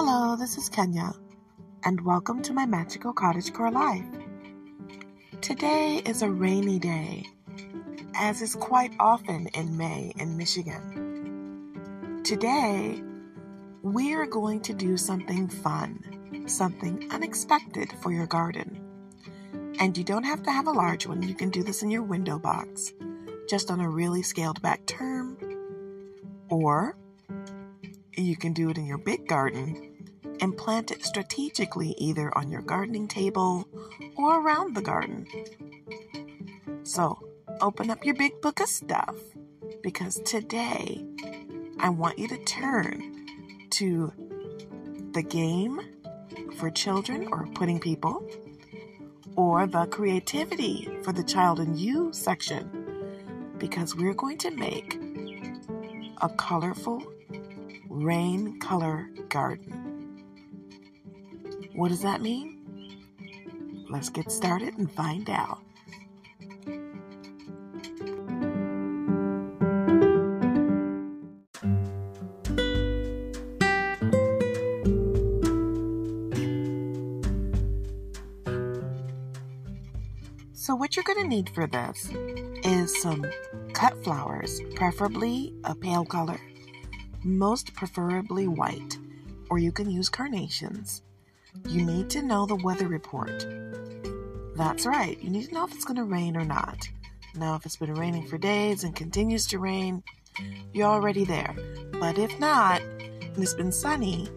Hello, this is Kenya, and welcome to my magical cottagecore life. Today is a rainy day, as is quite often in May in Michigan. Today, we are going to do something fun, something unexpected for your garden. And you don't have to have a large one, you can do this in your window box, just on a really scaled back term, or you can do it in your big garden and plant it strategically either on your gardening table or around the garden. So open up your big book of stuff, because today I want you to turn to the game for children or putting people, or the creativity for the child and you section, because we're going to make a colorful rain color garden. What does that mean? Let's get started and find out. So what you're going to need for this is some cut flowers, preferably a pale color, most preferably white, or you can use carnations. You need to know the weather report. That's right, you need to know if it's going to rain or not. Now, if it's been raining for days and continues to rain, you're already there. But if not, and it's been sunny,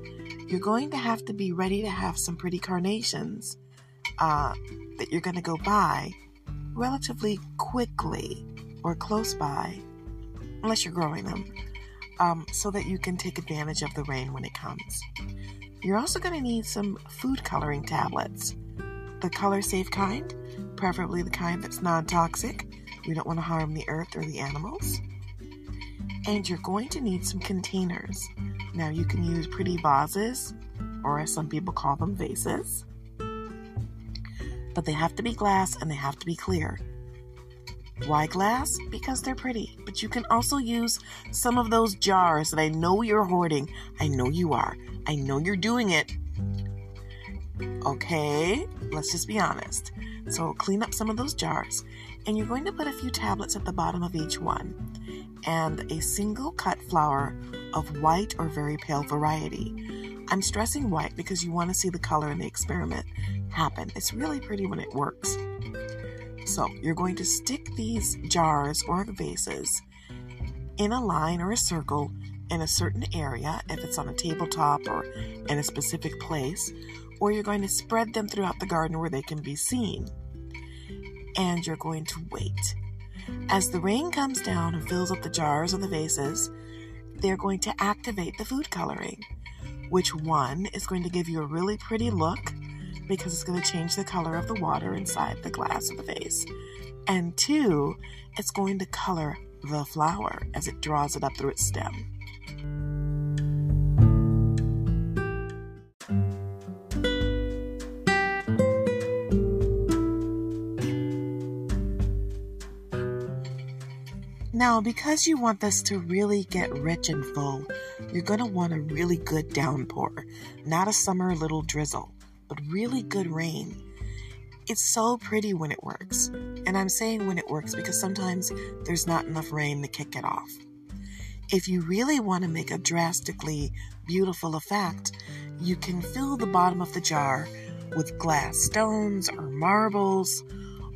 you're going to have to be ready to have some pretty carnations that you're going to go buy relatively quickly or close by, unless you're growing them. So that you can take advantage of the rain when it comes. You're also going to need some food coloring tablets, the color-safe kind, preferably the kind that's non-toxic. We don't want to harm the earth or the animals. And you're going to need some containers. Now, you can use pretty vases, or as some people call them, vases. But they have to be glass and they have to be clear. Why glass? Because they're pretty. But you can also use some of those jars that I know you're hoarding. I know you are. I know you're doing it. Okay, let's just be honest. So clean up some of those jars. And you're going to put a few tablets at the bottom of each one. And a single cut flower of white or very pale variety. I'm stressing white because you want to see the color in the experiment happen. It's really pretty when it works. So you're going to stick these jars or vases in a line or a circle in a certain area, if it's on a tabletop or in a specific place, or you're going to spread them throughout the garden where they can be seen. And you're going to wait. As the rain comes down and fills up the jars or the vases, they're going to activate the food coloring, which one is going to give you a really pretty look, because it's going to change the color of the water inside the glass of the vase. And two, it's going to color the flower as it draws it up through its stem. Now, because you want this to really get rich and full, you're going to want a really good downpour, not a summer little drizzle, but really good rain. It's so pretty when it works. And I'm saying when it works because sometimes there's not enough rain to kick it off. If you really want to make a drastically beautiful effect, you can fill the bottom of the jar with glass stones or marbles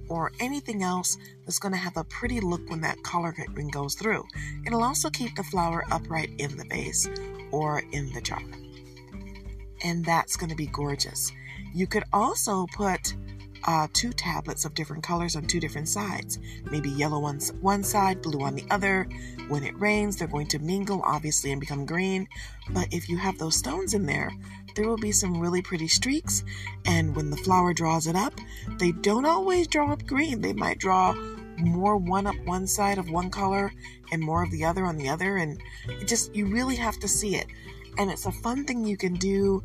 or anything else that's going to have a pretty look when that coloring goes through. It'll also keep the flower upright in the vase or in the jar. And that's going to be gorgeous. You could also put two tablets of different colors on two different sides, maybe yellow on one side, blue on the other. When it rains, they're going to mingle, obviously, and become green. But if you have those stones in there, there will be some really pretty streaks. And when the flower draws it up, they don't always draw up green. They might draw more one up one side of one color and more of the other on the other. And it just, you really have to see it. And it's a fun thing you can do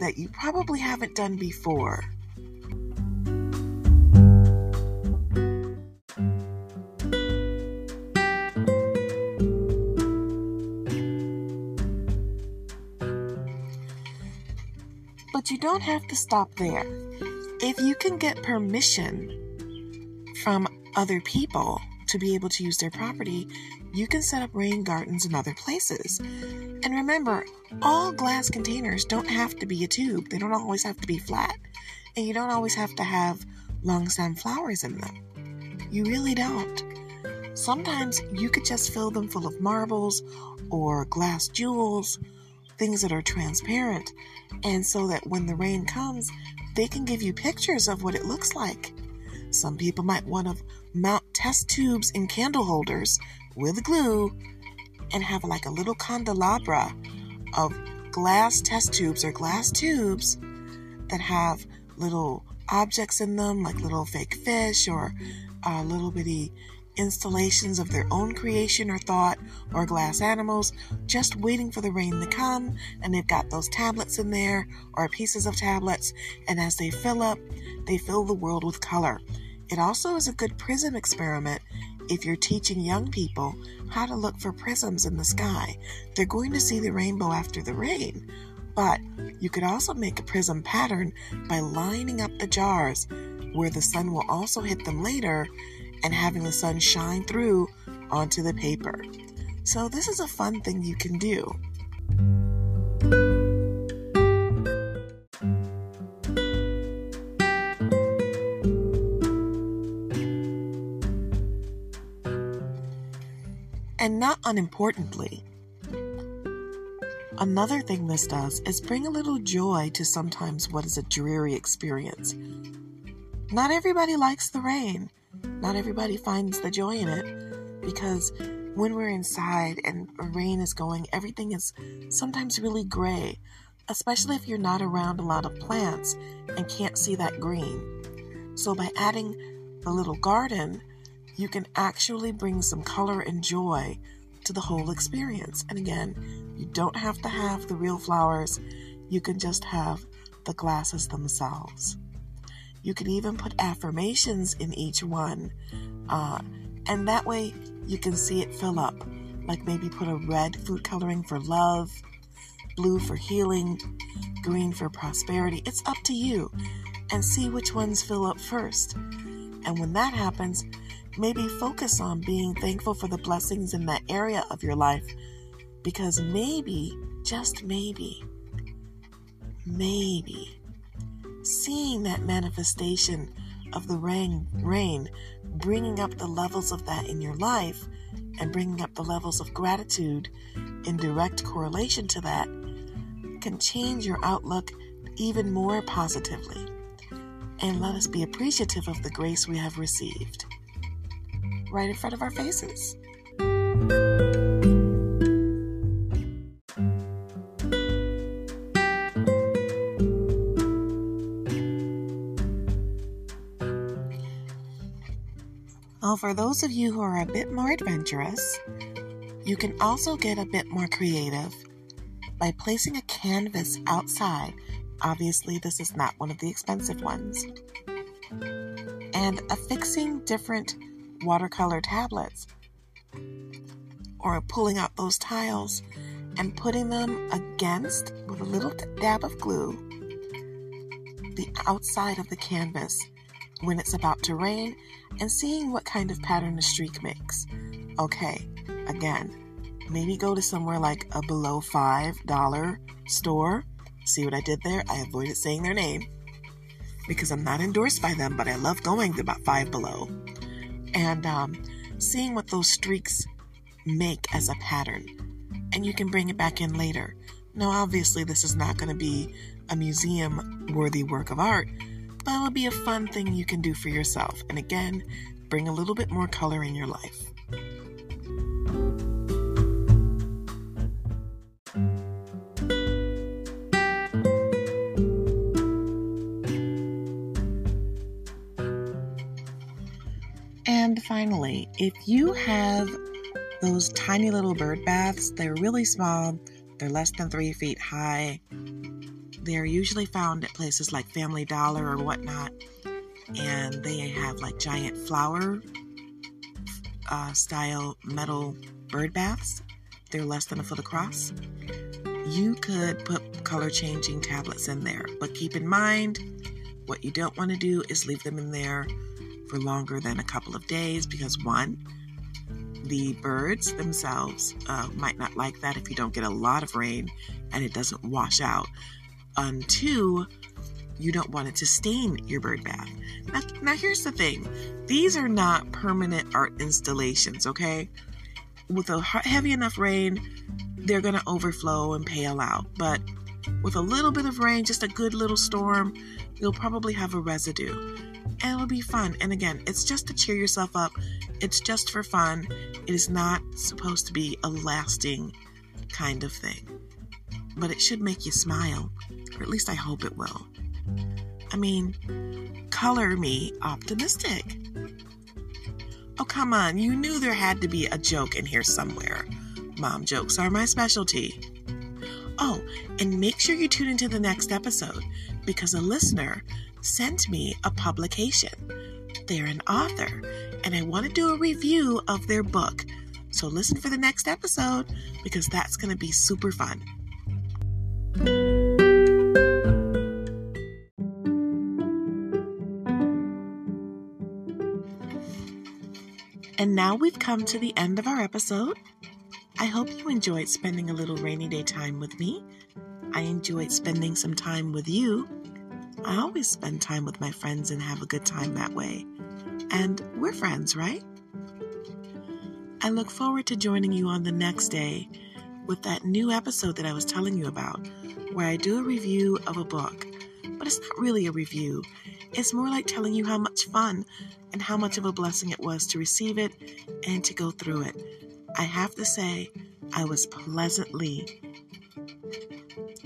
that you probably haven't done before. But you don't have to stop there. If you can get permission from other people to be able to use their property, you can set up rain gardens in other places. And remember, all glass containers don't have to be a tube. They don't always have to be flat. And you don't always have to have long stem flowers in them. You really don't. Sometimes you could just fill them full of marbles or glass jewels, things that are transparent. And so that when the rain comes, they can give you pictures of what it looks like. Some people might want to mount test tubes in candle holders with glue and have like a little candelabra of glass test tubes or glass tubes that have little objects in them, like little fake fish or little bitty installations of their own creation or thought, or glass animals just waiting for the rain to come. And they've got those tablets in there, or pieces of tablets, and as they fill up, they fill the world with color. It also is a good prism experiment if you're teaching young people how to look for prisms in the sky. They're going to see the rainbow after the rain, but you could also make a prism pattern by lining up the jars where the sun will also hit them later and having the sun shine through onto the paper. So this is a fun thing you can do. And not unimportantly, another thing this does is bring a little joy to sometimes what is a dreary experience. Not everybody likes the rain. Not everybody finds the joy in it, because when we're inside and rain is going, everything is sometimes really gray, especially if you're not around a lot of plants and can't see that green. So by adding a little garden, you can actually bring some color and joy to the whole experience. And again, you don't have to have the real flowers. You can just have the glasses themselves. You could even put affirmations in each one. And that way you can see it fill up. Like maybe put a red food coloring for love, blue for healing, green for prosperity. It's up to you, and see which ones fill up first. And when that happens, maybe focus on being thankful for the blessings in that area of your life, because maybe, just maybe, seeing that manifestation of the rain, bringing up the levels of that in your life and bringing up the levels of gratitude in direct correlation to that can change your outlook even more positively. And let us be appreciative of the grace we have received right in front of our faces. Well, for those of you who are a bit more adventurous, you can also get a bit more creative by placing a canvas outside. Obviously, this is not one of the expensive ones. And affixing different watercolor tablets, or pulling out those tiles and putting them against, with a little dab of glue, the outside of the canvas when it's about to rain, and seeing what kind of pattern the streak makes. Okay, again, maybe go to somewhere like a below $5 store. See what I did there? I avoided saying their name because I'm not endorsed by them, but I love going to about Five Below. And seeing what those streaks make as a pattern. And you can bring it back in later. Now, obviously, this is not going to be a museum-worthy work of art, but it'll be a fun thing you can do for yourself. And again, bring a little bit more color in your life. And finally, if you have those tiny little bird baths, they're really small, they're less than 3 feet high, they're usually found at places like Family Dollar or whatnot, and they have like giant flower style metal bird baths. They're less than a foot across. you could put color changing tablets in there. But keep in mind, what you don't want to do is leave them in there for longer than a couple of days, because one, the birds themselves might not like that if you don't get a lot of rain and it doesn't wash out. Two, you don't want it to stain your bird bath. Now here's the thing. These are not permanent art installations, okay? With a heavy enough rain, they're going to overflow and pale out. But with a little bit of rain, just a good little storm, you'll probably have a residue. And it'll be fun. And again, it's just to cheer yourself up. It's just for fun. It is not supposed to be a lasting kind of thing. But it should make you smile. Or at least I hope it will. I mean, color me optimistic. Oh, come on. You knew there had to be a joke in here somewhere. Mom jokes are my specialty. Oh, and make sure you tune into the next episode, because a listener sent me a publication. They're an author, and I want to do a review of their book. So listen for the next episode, because that's going to be super fun. And now we've come to the end of our episode. I hope you enjoyed spending a little rainy day time with me. I enjoyed spending some time with you. I always spend time with my friends and have a good time that way. And we're friends, right? I look forward to joining you on the next day with that new episode that I was telling you about, where I do a review of a book. But it's not really a review. It's more like telling you how much fun and how much of a blessing it was to receive it and to go through it. I have to say, I was pleasantly,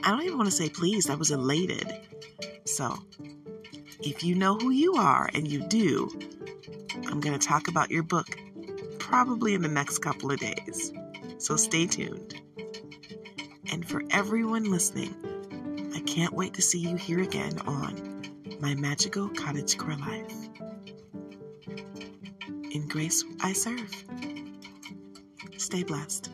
I don't even want to say pleased, I was elated. So, if you know who you are, and you do, I'm going to talk about your book probably in the next couple of days. So stay tuned. And for everyone listening, I can't wait to see you here again on My Magical Cottagecore Life. In grace I serve. Stay blessed.